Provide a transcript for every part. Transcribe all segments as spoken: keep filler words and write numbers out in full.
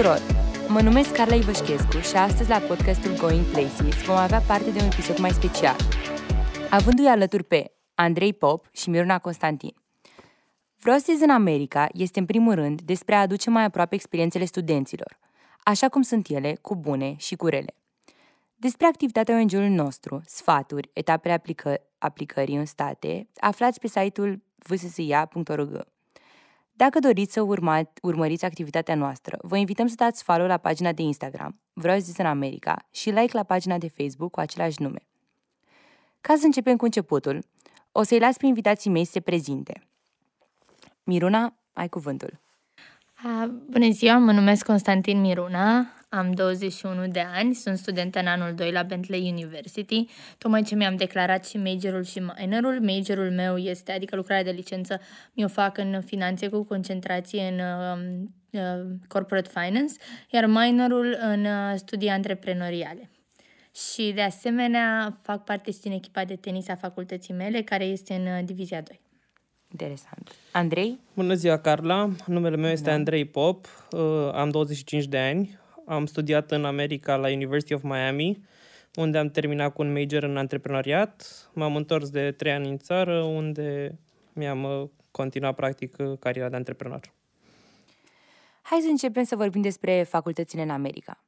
tuturor! Mă numesc Carla Ivașchescu și astăzi la podcastul Going Places vom avea parte de un episod mai special, avându-i alături pe Andrei Pop și Miruna Constantin. Frosties în America este în primul rând despre a aduce mai aproape experiențele studenților, așa cum sunt ele, cu bune și cu rele. Despre activitatea O N G-ului nostru, sfaturi, etapele aplică- aplicării în state, aflați pe site-ul v s s i a punct org. Dacă doriți să urmați, urmăriți activitatea noastră, vă invităm să dați follow la pagina de Instagram, Frosties în America, și like la pagina de Facebook cu același nume. Ca să începem cu începutul, o să-i las pe invitații mei să se prezinte. Miruna, ai cuvântul. Bună ziua, mă numesc Constantin Miruna, am douăzeci și unu de ani, sunt studentă în anul doi la Bentley University, tocmai ce mi-am declarat și majorul și minorul. Majorul meu este, adică lucrarea de licență, mi-o fac în finanțe cu concentrație în uh, Corporate Finance, iar minorul în uh, studii antreprenoriale. Și de asemenea fac parte și din echipa de tenis a facultății mele, care este în divizia doi. Interesant. Andrei? Bună ziua, Carla. Numele meu este da. Andrei Pop. Uh, am douăzeci și cinci de ani. Am studiat în America la University of Miami, unde am terminat cu un major în antreprenoriat. M-am întors de trei ani în țară, unde mi-am continuat practic cariera de antreprenor. Hai să începem să vorbim despre facultățile în America.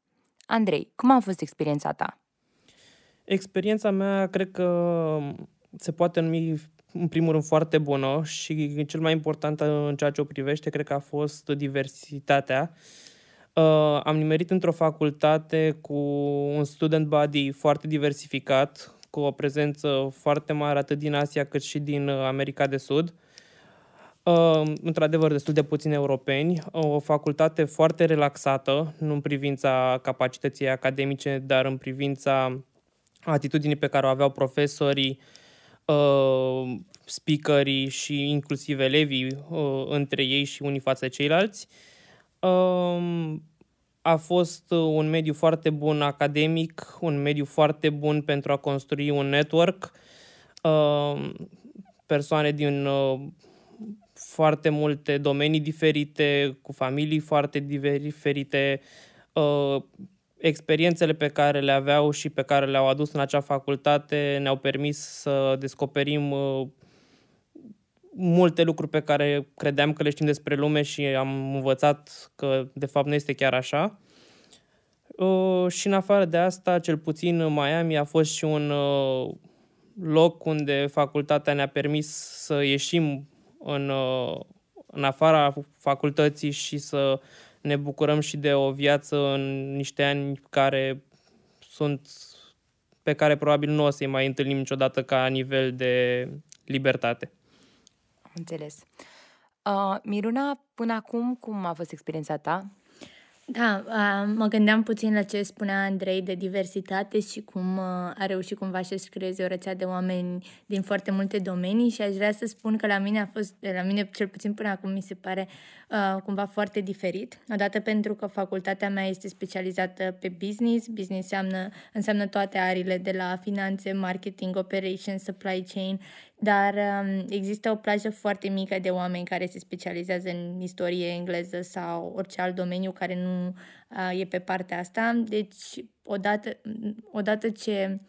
Andrei, cum a fost experiența ta? Experiența mea, cred că se poate numi în primul rând foarte bună și cel mai important în ceea ce o privește, cred că a fost diversitatea. Uh, am nimerit într-o facultate cu un student body foarte diversificat, cu o prezență foarte mare atât din Asia cât și din America de Sud. Uh, într-adevăr, destul de puțini europeni. O facultate foarte relaxată, nu în privința capacității academice, dar în privința atitudinii pe care o aveau profesorii, uh, speakerii și inclusiv elevii uh, între ei și unii față de ceilalți. A fost un mediu foarte bun academic, un mediu foarte bun pentru a construi un network, persoane din foarte multe domenii diferite, cu familii foarte diferite. Experiențele pe care le aveau și pe care le-au adus în acea facultate ne-au permis să descoperim multe lucruri pe care credeam că le știm despre lume și am învățat că de fapt nu este chiar așa. Și în afară de asta, cel puțin Miami a fost și un loc unde facultatea ne-a permis să ieșim în, în afara facultății și să ne bucurăm și de o viață în niște ani care sunt, pe care probabil nu o să-i mai întâlnim niciodată ca nivel de libertate. Înțeles. Uh, Miruna, până acum, cum a fost experiența ta? Da, uh, mă gândeam puțin la ce spunea Andrei de diversitate și cum uh, a reușit cumva să-și creeze o rețea de oameni din foarte multe domenii și aș vrea să spun că la mine a fost, la mine cel puțin până acum mi se pare uh, cumva foarte diferit. Odată pentru că facultatea mea este specializată pe business, business înseamnă, înseamnă toate ariile de la finanțe, marketing, operations, supply chain, dar um, există o plajă foarte mică de oameni care se specializează în istorie engleză sau orice alt domeniu care nu uh, e pe partea asta. Deci, odată, odată ce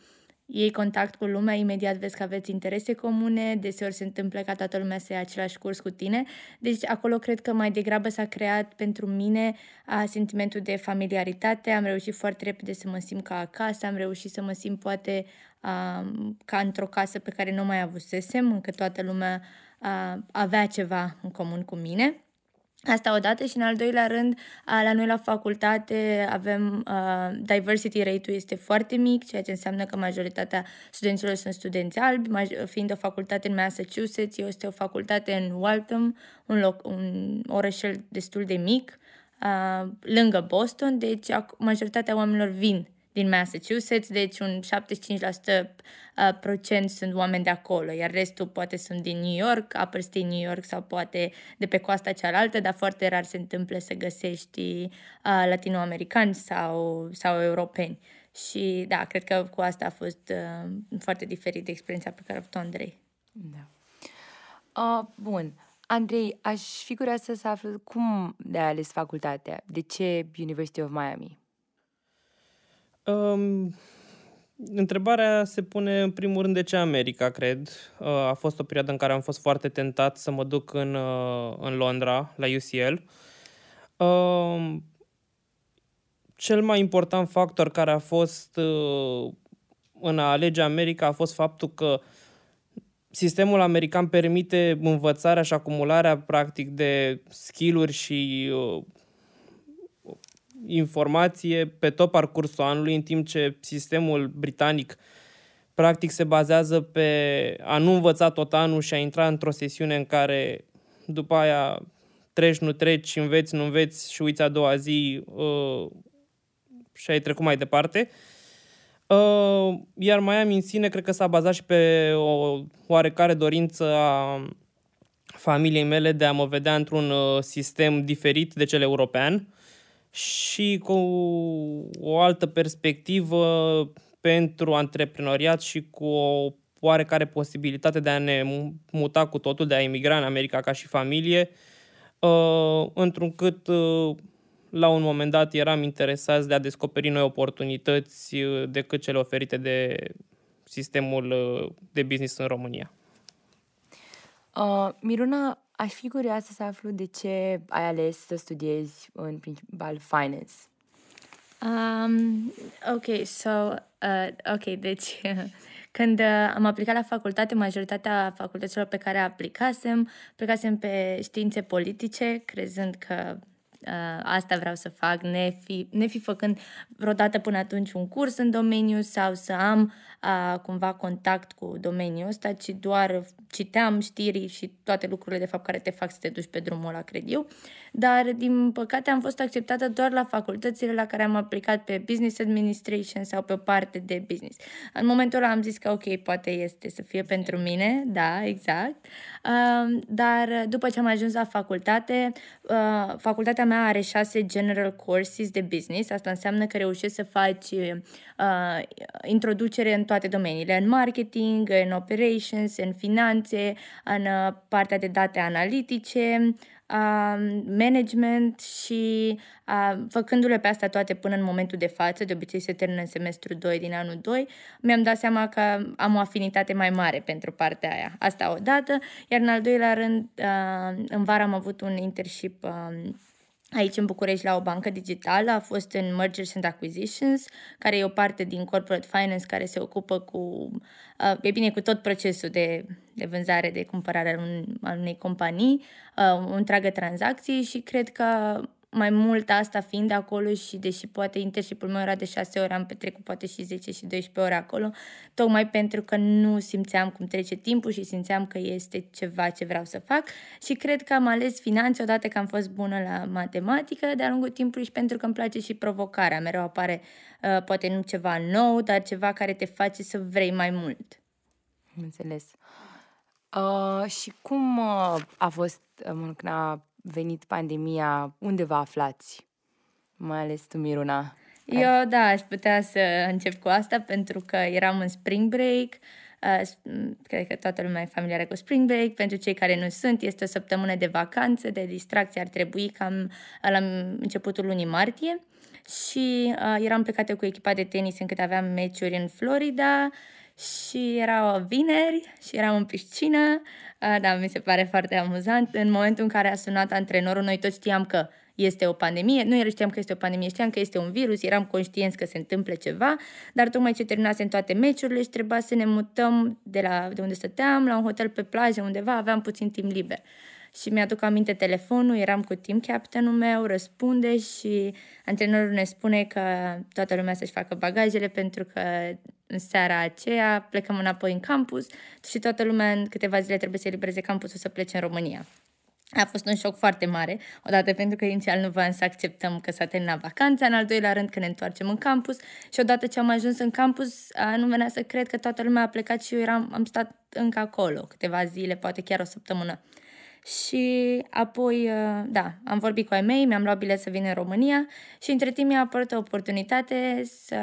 iei contact cu lumea, imediat vezi că aveți interese comune, deseori se întâmplă ca toată lumea să ia același curs cu tine. Deci acolo cred că mai degrabă s-a creat pentru mine a, sentimentul de familiaritate, am reușit foarte repede să mă simt ca acasă, am reușit să mă simt poate a, ca într-o casă pe care nu mai avusesem, încă toată lumea a, avea ceva în comun cu mine. Asta odată și în al doilea rând, la noi la facultate avem, uh, diversity rate-ul este foarte mic, ceea ce înseamnă că majoritatea studenților sunt studenți albi, maj- fiind o facultate în Massachusetts, este o facultate în Waltham, un, loc, un orășel destul de mic, uh, lângă Boston, deci majoritatea oamenilor vin din Massachusetts, deci un șaptezeci și cinci la sută procent sunt oameni de acolo, iar restul poate sunt din New York, Upper State New York sau poate de pe coasta cealaltă, dar foarte rar se întâmplă să găsești latinoamericani sau, sau europeni. Și da, cred că cu asta a fost uh, foarte diferit de experiența pe care a avut-o Andrei. Da. Uh, bun, Andrei, aș fi curioasă să aflu cum de-ai ales facultatea. De ce University of Miami? Um, întrebarea se pune în primul rând de ce America, cred. Uh, a fost o perioadă în care am fost foarte tentat să mă duc în, uh, în Londra, la U C L. Uh, cel mai important factor care a fost uh, în a alege America a fost faptul că sistemul american permite învățarea și acumularea, practic, de skill-uri și uh, informație pe tot parcursul anului, în timp ce sistemul britanic, practic, se bazează pe a nu învăța tot anul și a intra într-o sesiune în care după aia treci, nu treci, înveți, nu înveți și uiți a doua zi uh, și ai trecut mai departe. Uh, iar Miami în sine cred că s-a bazat și pe o oarecare dorință a familiei mele de a mă vedea într-un sistem diferit de cel european și cu o altă perspectivă pentru antreprenoriat și cu o oarecare posibilitate de a ne muta cu totul, de a emigra în America ca și familie, uh, întrucât uh, la un moment dat eram interesați de a descoperi noi oportunități decât cele oferite de sistemul de business în România. Uh, Miruna, aș fi curioasă să aflu de ce ai ales să studiezi în principal finance. Um, ok, so, uh, ok, deci când am aplicat la facultate, majoritatea facultăților pe care aplicasem, aplicasem pe științe politice, crezând că Uh, asta vreau să fac, ne fi, ne fi făcând vreodată până atunci un curs în domeniu sau să am uh, cumva contact cu domeniul ăsta, ci doar citeam știri și toate lucrurile de fapt care te fac să te duci pe drumul ăla, cred eu. Dar din păcate am fost acceptată doar la facultățile la care am aplicat pe business administration sau pe o parte de business. În momentul ăla am zis că ok, poate este să fie pentru mine, da, exact. Uh, dar după ce am ajuns la facultate, uh, facultatea mea are șase general courses de business. Asta înseamnă că reușești să faci uh, introducere în toate domeniile, în marketing, în operations, în finanțe, în uh, partea de date analitice, uh, management și uh, făcându-le pe astea toate până în momentul de față, de obicei se termină în semestrul doi din anul doi, mi-am dat seama că am o afinitate mai mare pentru partea aia. Asta odată, iar în al doilea rând, uh, în vară am avut un internship uh, aici în București la o bancă digitală, a fost în Mergers and Acquisitions, care e o parte din Corporate Finance care se ocupă cu, uh, e bine, cu tot procesul de, de vânzare, de cumpărare al, al unei companii, uh, o întreagă tranzacție și cred că mai mult asta fiind acolo și deși poate internship-ul meu era de șase ore, am petrecut poate și zece și douăsprezece ore acolo, tocmai pentru că nu simțeam cum trece timpul și simțeam că este ceva ce vreau să fac și cred că am ales finanțe odată că am fost bună la matematică de-a lungul timpului și pentru că îmi place și provocarea. Mereu apare uh, poate nu ceva nou, dar ceva care te face să vrei mai mult. Înțeles. Uh, și cum uh, a fost uh, când a venit pandemia, unde vă aflați? Mai ales tu, Miruna. Eu, da, aș putea să încep cu asta pentru că eram în spring break. Cred că toată lumea e familiară cu spring break. Pentru cei care nu sunt, este o săptămână de vacanță, de distracție. Ar trebui cam la începutul lunii martie. Și uh, eram plecată cu echipa de tenis încât aveam meciuri în Florida. Și erau vineri și eram în piscină, da, mi se pare foarte amuzant. În momentul în care a sunat antrenorul, noi toți știam că este o pandemie, nu știam că este o pandemie, știam că este un virus, eram conștienți că se întâmplă ceva, dar tocmai ce terminase în toate meciurile și trebuia să ne mutăm de, la, de unde stăteam, la un hotel pe plajă, undeva, aveam puțin timp liber. Și mi-aduc aminte telefonul, eram cu team captain-ul meu, răspunde și antrenorul ne spune că toată lumea să-și facă bagajele pentru că în seara aceea plecăm înapoi în campus și toată lumea în câteva zile trebuie să elibereze campusul să plece în România. A fost un șoc foarte mare, odată pentru că inițial nu voiam să acceptăm că s-a terminat vacanța, în al doilea rând că ne întoarcem în campus și odată ce am ajuns în campus nu venea să cred că toată lumea a plecat și eu eram, am stat încă acolo câteva zile, poate chiar o săptămână. Și apoi, da, am vorbit cu ai mei, mi-am luat bilet să vin în România și între timp mi-a apărut o oportunitate să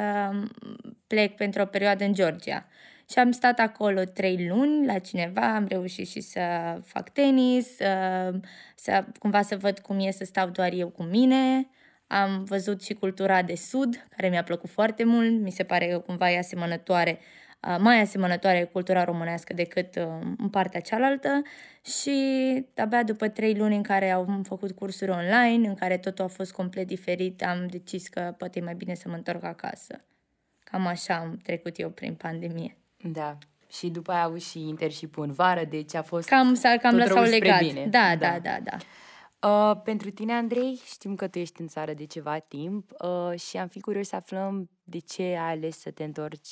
plec pentru o perioadă în Georgia. și am stat acolo trei luni la cineva, am reușit și să fac tenis, să, să, cumva să văd cum e să stau doar eu cu mine. Am văzut și cultura de sud, care mi-a plăcut foarte mult, mi se pare că cumva e asemănătoare, mai asemănătoare cultura românească decât în partea cealaltă și abia după trei luni în care am făcut cursuri online, în care totul a fost complet diferit, am decis că poate e mai bine să mă întorc acasă. Cam așa am trecut eu prin pandemie. Da, și după aia au și internship-ul în vară, deci a fost cam, cam tot rău spre bine. Da, da, da, da. da. Uh, pentru tine, Andrei, știm că tu ești în țară de ceva timp uh, și am fi curios să aflăm de ce ai ales să te întorci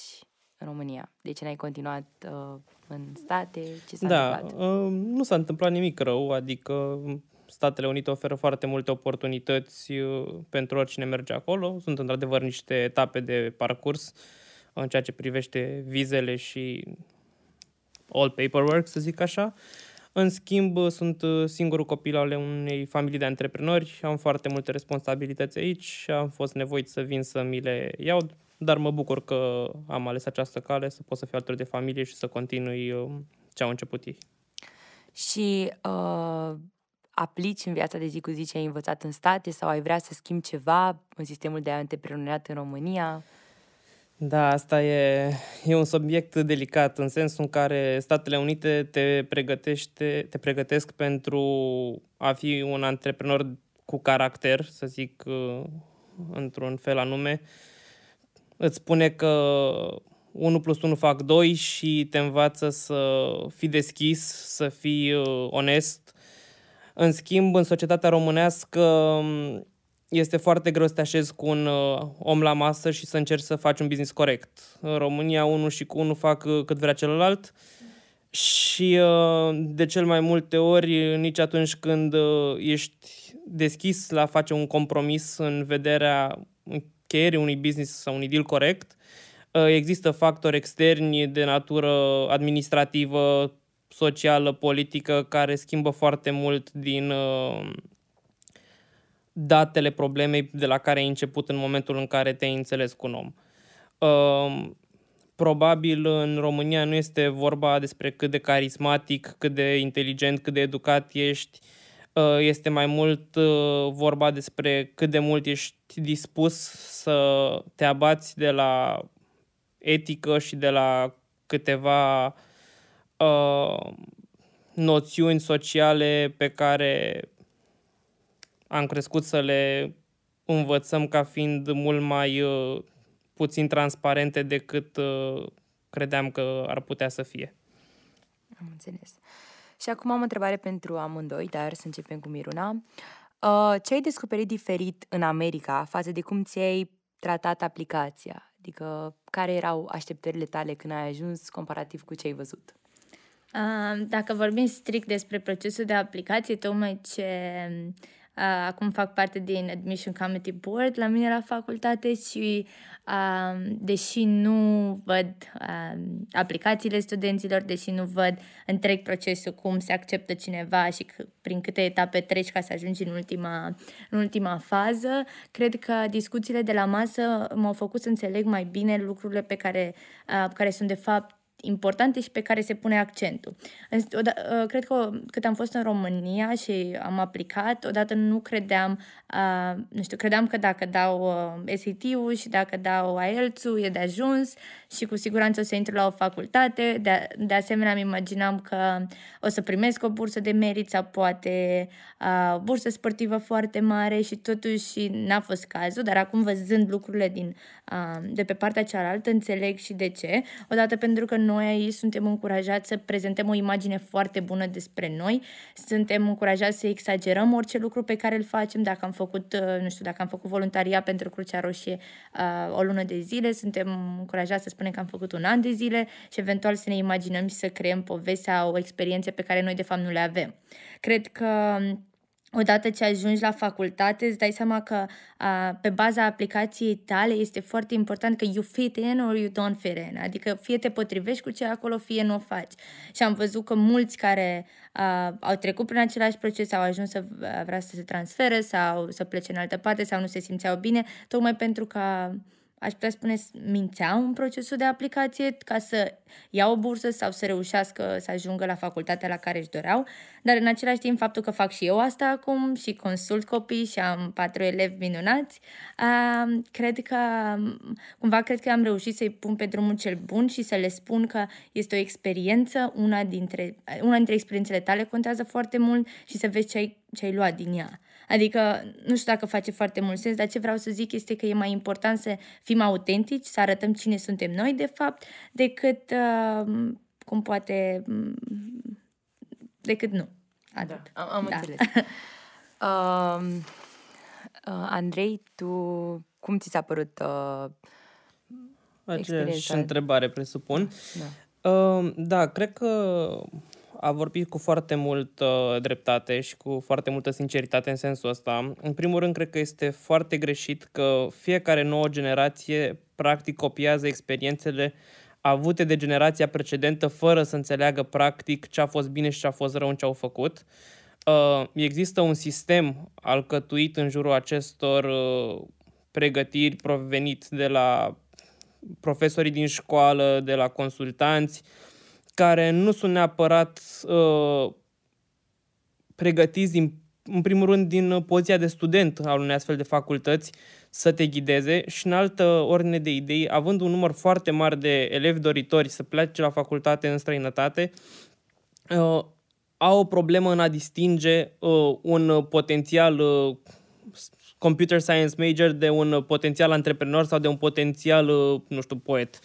în România. De ce n-ai continuat uh, în state? Ce s-a da, întâmplat? Uh, nu s-a întâmplat nimic rău, adică Statele Unite oferă foarte multe oportunități uh, pentru oricine merge acolo. Sunt într-adevăr niște etape de parcurs uh, în ceea ce privește vizele și all paperwork, să zic așa. În schimb, sunt singurul copil al unei familii de antreprenori, am foarte multe responsabilități aici și am fost nevoit să vin să mi le iau, dar mă bucur că am ales această cale, să pot să fiu alături de familie și să continui ce au început ei. Și uh, aplici în viața de zi cu zi ce ai învățat în state sau ai vrea să schimbi ceva în sistemul de antreprenoriat în România? Da, asta e, e un subiect delicat în sensul în care Statele Unite te pregătește, te pregătesc pentru a fi un antreprenor cu caracter, să zic într-un fel anume. Îți spune că unu plus unu fac doi și te învață să fii deschis, să fii onest. În schimb, în societatea românească este foarte greu să te așezi cu un om la masă și să încerci să faci un business corect. În România, unul și cu unul fac cât vrea celălalt și de cel mai multe ori, nici atunci când ești deschis la face un compromis în vederea încheierii unui business sau unui deal corect, există factori externi de natură administrativă, socială, politică, care schimbă foarte mult din datele problemei de la care ai început în momentul în care te-ai înțeles cu un om. Uh, probabil în România nu este vorba despre cât de carismatic, cât de inteligent, cât de educat ești. Uh, este mai mult uh, vorba despre cât de mult ești dispus să te abați de la etică și de la câteva uh, noțiuni sociale pe care am crescut să le învățăm ca fiind mult mai uh, puțin transparente decât uh, credeam că ar putea să fie. Am înțeles. Și acum am o întrebare pentru amândoi, dar să începem cu Miruna. Uh, ce ai descoperit diferit în America față de cum ți-ai tratat aplicația? Adică care erau așteptările tale când ai ajuns comparativ cu ce ai văzut? Uh, dacă vorbim strict despre procesul de aplicație, tocmai ce... acum fac parte din Admission Committee Board la mine la facultate și deși nu văd aplicațiile studenților, deși nu văd întreg procesul, cum se acceptă cineva și prin câte etape treci ca să ajungi în ultima, în ultima fază, cred că discuțiile de la masă m-au făcut să înțeleg mai bine lucrurile pe care, care sunt de fapt importante și pe care se pune accentul. Cred că cât am fost în România și am aplicat, odată nu credeam, nu știu, credeam că dacă dau S A T-ul și dacă dau I E L T S-ul e de ajuns și cu siguranță o să intru la o facultate. De, de asemenea, îmi imaginam că o să primesc o bursă de merit sau poate o bursă sportivă foarte mare și totuși n-a fost cazul, dar acum văzând lucrurile din, de pe partea cealaltă, înțeleg și de ce. Odată pentru că noi aici suntem încurajați să prezentăm o imagine foarte bună despre noi, suntem încurajați să exagerăm orice lucru pe care îl facem. Dacă am făcut, nu știu, dacă am făcut voluntaria pentru Crucea Roșie uh, o lună de zile, suntem încurajați să spunem că am făcut un an de zile și eventual să ne imaginăm și să creăm povești sau experiențe pe care noi de fapt nu le avem. Cred că odată ce ajungi la facultate, îți dai seama că a, pe baza aplicației tale este foarte important că you fit in or you don't fit in. Adică fie te potrivești cu ce acolo, fie nu o faci. Și am văzut că mulți care a, au trecut prin același proces, au ajuns să a, vrea să se transfere sau să plece în altă parte sau nu se simțeau bine, tocmai pentru că aș putea spune, mințeau în procesul de aplicație ca să iau o bursă sau să reușească să ajungă la facultatea la care își doreau, dar în același timp faptul că fac și eu asta acum și consult copii și am patru elevi minunați, uh, cred că, cumva cred că am reușit să-i pun pe drumul cel bun și să le spun că este o experiență, una dintre, una dintre experiențele tale contează foarte mult și să vezi ce ai, ce ai luat din ea. Adică, nu știu dacă face foarte mult sens, dar ce vreau să zic este că e mai important să fim autentici, să arătăm cine suntem noi, de fapt, decât uh, cum poate... decât nu. Atât. Da, am, am da. înțeles. uh, uh, Andrei, tu cum ți s-a părut uh, experiența? Și întrebare, presupun. Da. Uh, da, cred că... a vorbit cu foarte multă dreptate și cu foarte multă sinceritate în sensul ăsta. În primul rând, cred că este foarte greșit că fiecare nouă generație practic copiază experiențele avute de generația precedentă fără să înțeleagă practic ce a fost bine și ce a fost rău în ce au făcut. Există un sistem alcătuit în jurul acestor pregătiri provenit de la profesorii din școală, de la consultanți, care nu sunt neapărat uh, pregătiți, din, în primul rând, din poziția de student al unei astfel de facultăți să te ghideze și, în altă ordine de idei, având un număr foarte mare de elevi doritori să plece la facultate în străinătate, uh, au o problemă în a distinge uh, un potențial uh, computer science major de un potențial antreprenor sau de un potențial, uh, nu știu, poet.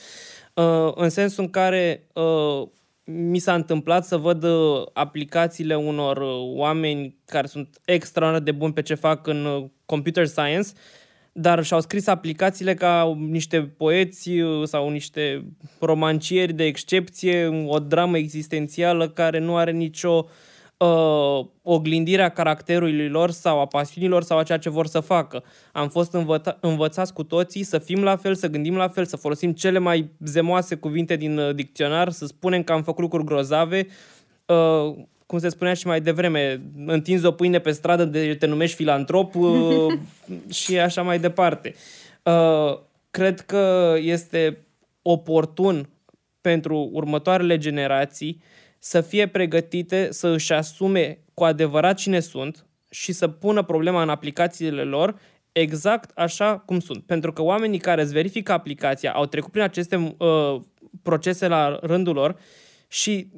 Uh, în sensul în care... Uh, mi s-a întâmplat să văd aplicațiile unor oameni care sunt extraordinar de buni pe ce fac în computer science, dar și-au scris aplicațiile ca niște poeți sau niște romancieri de excepție, o dramă existențială care nu are nicio uh, oglindire a caracterului lor sau a pasiunilor sau a ceea ce vor să facă. Am fost învăța- învățați cu toții să fim la fel, să gândim la fel, să folosim cele mai zemoase cuvinte din dicționar, să spunem că am făcut lucruri grozave, uh, cum se spunea și mai devreme, întinzi o pâine pe stradă, de te numești filantrop uh, și așa mai departe. Uh, cred că este oportun pentru următoarele generații să fie pregătite, să își asume cu adevărat cine sunt și să pună problema în aplicațiile lor exact așa cum sunt. Pentru că oamenii care îți verifică aplicația au trecut prin aceste uh, procese la rândul lor și,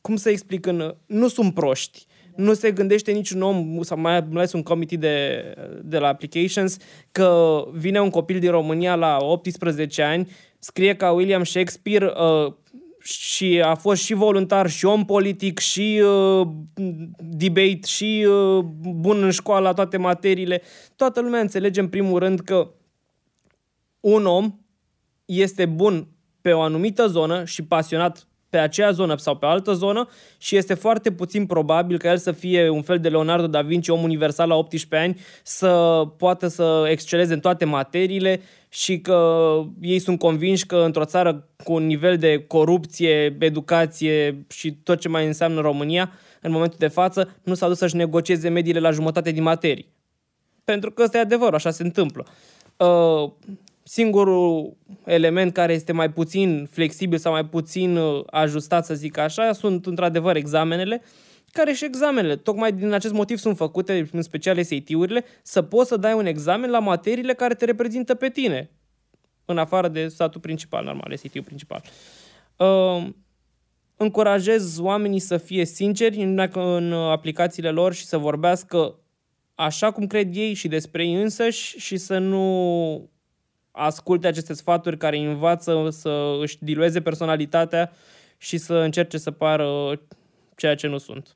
cum să explic, în, nu sunt proști. Nu se gândește niciun om, sau mai ales un committee de, de la applications, că vine un copil din România la optsprezece ani, scrie ca William Shakespeare... Uh, și a fost și voluntar, și om politic, și uh, debate, și uh, bun în școală la toate materiile. Toată lumea înțelege în primul rând că un om este bun pe o anumită zonă și pasionat pe aceea zonă sau pe altă zonă și este foarte puțin probabil ca el să fie un fel de Leonardo da Vinci, om universal la optsprezece ani, să poată să exceleze în toate materiile și că ei sunt convinși că într-o țară cu un nivel de corupție, educație și tot ce mai înseamnă România, în momentul de față, nu s-a dus să-și negocieze mediile la jumătate din materii. Pentru că ăsta e adevărul, așa se întâmplă. Uh, Singurul element care este mai puțin flexibil sau mai puțin ajustat, să zic așa, sunt într-adevăr examenele, care și examenele, tocmai din acest motiv sunt făcute, în special S A T-urile, să poți să dai un examen la materiile care te reprezintă pe tine, în afară de statul principal, normal, S A T-ul principal. Încurajez oamenii să fie sinceri în aplicațiile lor și să vorbească așa cum cred ei și despre ei însăși și să nu... asculte aceste sfaturi care îi învață să își dilueze personalitatea și să încerce să pară ceea ce nu sunt.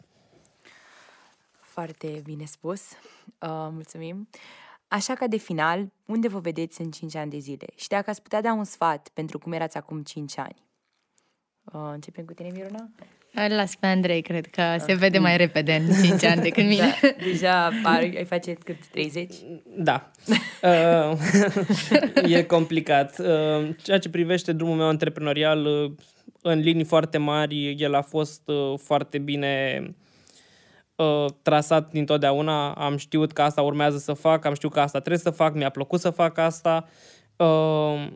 Foarte bine spus. Uh, mulțumim. Așa că, de final, unde vă vedeți în cinci ani de zile? Și dacă ați putea da un sfat pentru cum erați acum cinci ani? Uh, începem cu tine, Miruna? Îl las pe Andrei, cred că ah. se vede mai repede în cinci ani decât mine. Da, deja par, ai face cât treizeci? Da. Uh, e complicat. Uh, ceea ce privește drumul meu antreprenorial, uh, în linii foarte mari, el a fost uh, foarte bine uh, trasat dintotdeauna. Am știut că asta urmează să fac, am știut că asta trebuie să fac, mi-a plăcut să fac asta. Uh,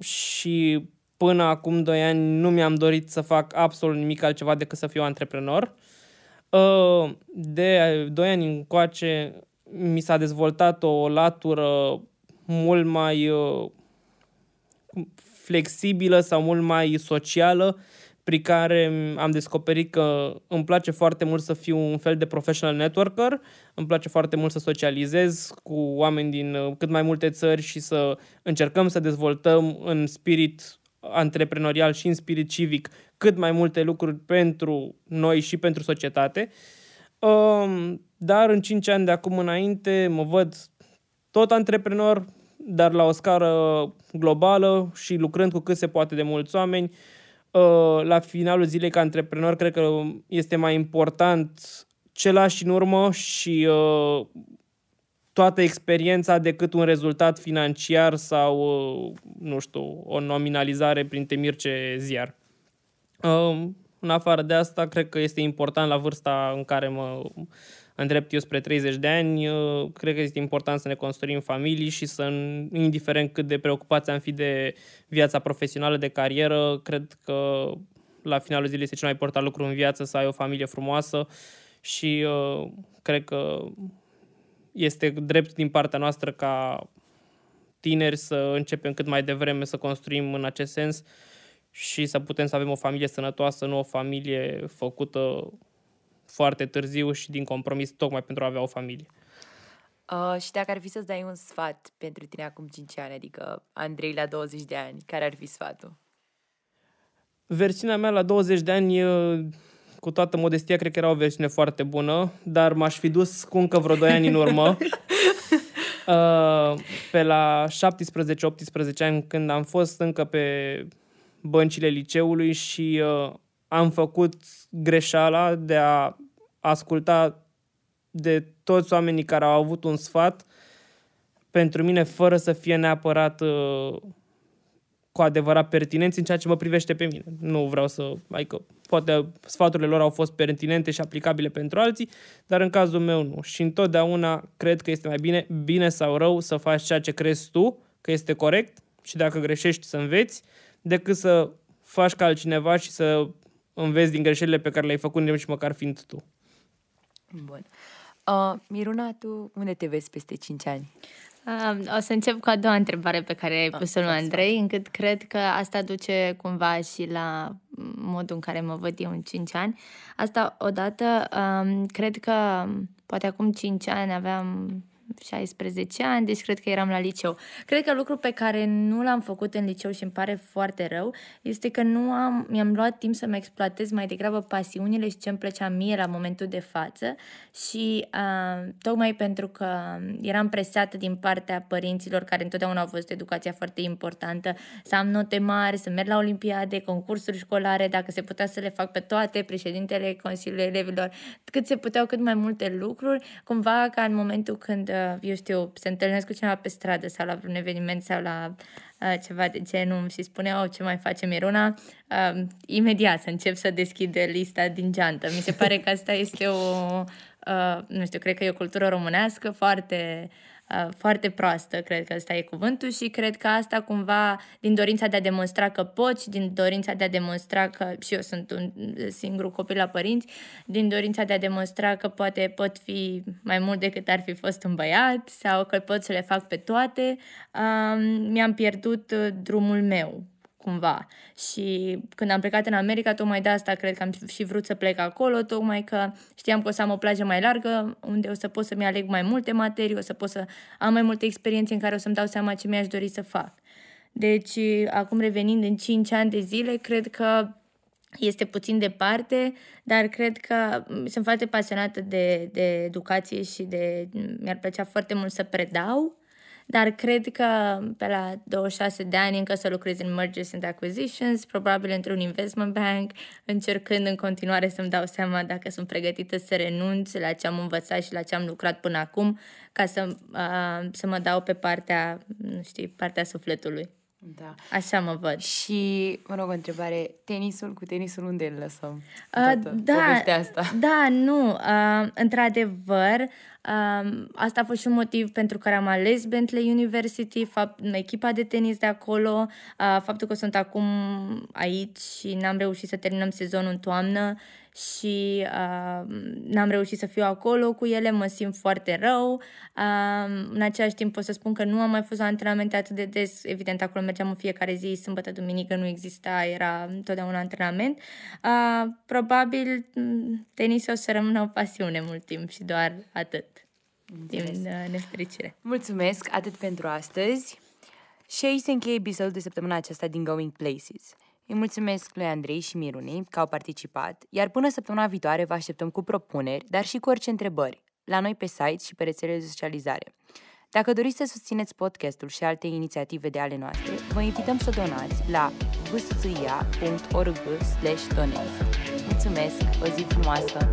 și până acum doi ani nu mi-am dorit să fac absolut nimic altceva decât să fiu antreprenor. Uh, de doi ani încoace mi s-a dezvoltat o latură mult mai uh, flexibilă sau mult mai socială, prin care am descoperit că îmi place foarte mult să fiu un fel de professional networker, îmi place foarte mult să socializez cu oameni din cât mai multe țări și să încercăm să dezvoltăm în spirit antreprenorial și în spirit civic cât mai multe lucruri pentru noi și pentru societate. Dar în cinci ani de acum înainte mă văd tot antreprenor, dar la o scară globală și lucrând cu cât se poate de mulți oameni. La finalul zilei, ca antreprenor, cred că este mai important ce lași în urmă și uh, toată experiența decât un rezultat financiar sau, uh, nu știu, o nominalizare prin temir ce ziar. Uh, în afară de asta, cred că este important la vârsta în care mă îndrept eu spre treizeci de ani, uh, cred că este important să ne construim familii și să, indiferent cât de preocupați am fi de viața profesională, de carieră, cred că la finalul zilei este cel mai important lucru în viață să ai o familie frumoasă și uh, cred că este drept din partea noastră ca tineri să începem cât mai devreme să construim în acest sens și să putem să avem o familie sănătoasă, nu o familie făcută foarte târziu și din compromis tocmai pentru a avea o familie. Uh, și dacă ar fi să-ți dai un sfat pentru tine acum cinci ani, adică Andrei la douăzeci de ani, care ar fi sfatul? Versiunea mea la douăzeci de ani, cu toată modestia, cred că era o versiune foarte bună, dar m-aș fi dus cu încă vreo doi ani în urmă. Uh, pe la șaptesprezece optsprezece ani, când am fost încă pe băncile liceului și uh, am făcut greșeala de a asculta de toți oamenii care au avut un sfat pentru mine fără să fie neapărat uh, cu adevărat pertinenți în ceea ce mă privește pe mine. Nu vreau să... Adică, poate sfaturile lor au fost pertinente și aplicabile pentru alții, dar în cazul meu nu. Și întotdeauna cred că este mai bine, bine sau rău, să faci ceea ce crezi tu că este corect și dacă greșești să înveți, decât să faci ca altcineva și să înveți din greșelile pe care le-ai făcut și măcar fiind tu. Bun. Uh, Miruna, tu unde te vezi peste cinci ani? Uh, o să încep cu a doua întrebare pe care ai pus-o lui Andrei, încât cred că asta duce cumva și la modul în care mă văd eu în cinci ani. Asta odată, um, cred că poate acum cinci ani aveam șaisprezece ani, deci cred că eram la liceu. Cred că lucrul pe care nu l-am făcut în liceu și îmi pare foarte rău este că nu am, mi-am luat timp să mă exploatez mai degrabă pasiunile și ce îmi plăcea mie la momentul de față și uh, tocmai pentru că eram presată din partea părinților care întotdeauna au văzut educația foarte importantă, să am note mari, să merg la olimpiade, concursuri școlare, dacă se putea să le fac pe toate, președintele Consiliului Elevilor, cât se puteau, cât mai multe lucruri, cumva ca în momentul când eu știu, se întâlnesc cu cineva pe stradă sau la vreun eveniment sau la uh, ceva de genul și spunea, oh, ce mai face Miruna? Uh, imediat să încep să deschid lista din geantă. Mi se pare că asta este o, uh, nu știu, cred că e o cultură românească foarte, uh, foarte proastă, cred că ăsta e cuvântul și cred că asta cumva din dorința de a demonstra că poți, din dorința de a demonstra că, și eu sunt un singur copil la părinți, din dorința de a demonstra că poate pot fi mai mult decât ar fi fost un băiat sau că pot să le fac pe toate, um, mi-am pierdut drumul meu cumva. Și când am plecat în America, tocmai de asta cred că am și vrut să plec acolo, tocmai că știam că o să am o plajă mai largă, unde o să pot să-mi aleg mai multe materii, o să pot să am mai multe experiențe în care o să-mi dau seama ce mi-aș dori să fac. Deci, acum revenind în cinci ani de zile, cred că este puțin departe, dar cred că sunt foarte pasionată de, de educație și de, mi-ar plăcea foarte mult să predau. Dar cred că pe la douăzeci și șase de ani încă să lucrez în Mergers and Acquisitions, probabil într-un investment bank, încercând în continuare să-mi dau seama dacă sunt pregătită să renunț la ce am învățat și la ce am lucrat până acum, ca să, uh, să mă dau pe partea, nu știu, partea sufletului. Da. Așa mă văd. Și, mă rog, o întrebare, tenisul, cu tenisul unde îl lăsăm? Uh, da, povestea asta? Da, nu, uh, într-adevăr, Um, asta a fost și un motiv pentru care am ales Bentley University, fapt, echipa de tenis de acolo, uh, faptul că sunt acum aici și n-am reușit să terminăm sezonul în toamnă și uh, n-am reușit să fiu acolo cu ele, mă simt foarte rău. Uh, în același timp pot să spun că nu am mai fost la antrenamente atât de des, evident acolo mergeam în fiecare zi, sâmbătă, duminică, nu exista, era întotdeauna antrenament. Uh, probabil tenisul o să rămână o pasiune mult timp și doar atât. Din nefericire. Mulțumesc atât pentru astăzi. Și aici se încheie episodul de săptămâna aceasta din Going Places. Îi mulțumesc lui Andrei și Mirunei că au participat, iar până săptămâna viitoare vă așteptăm cu propuneri, dar și cu orice întrebări, la noi pe site și pe rețelele de socializare. Dacă doriți să susțineți podcastul și alte inițiative de ale noastre, vă invităm să donați la w s c i a punct org slash donate. Mulțumesc, o zi frumoasă!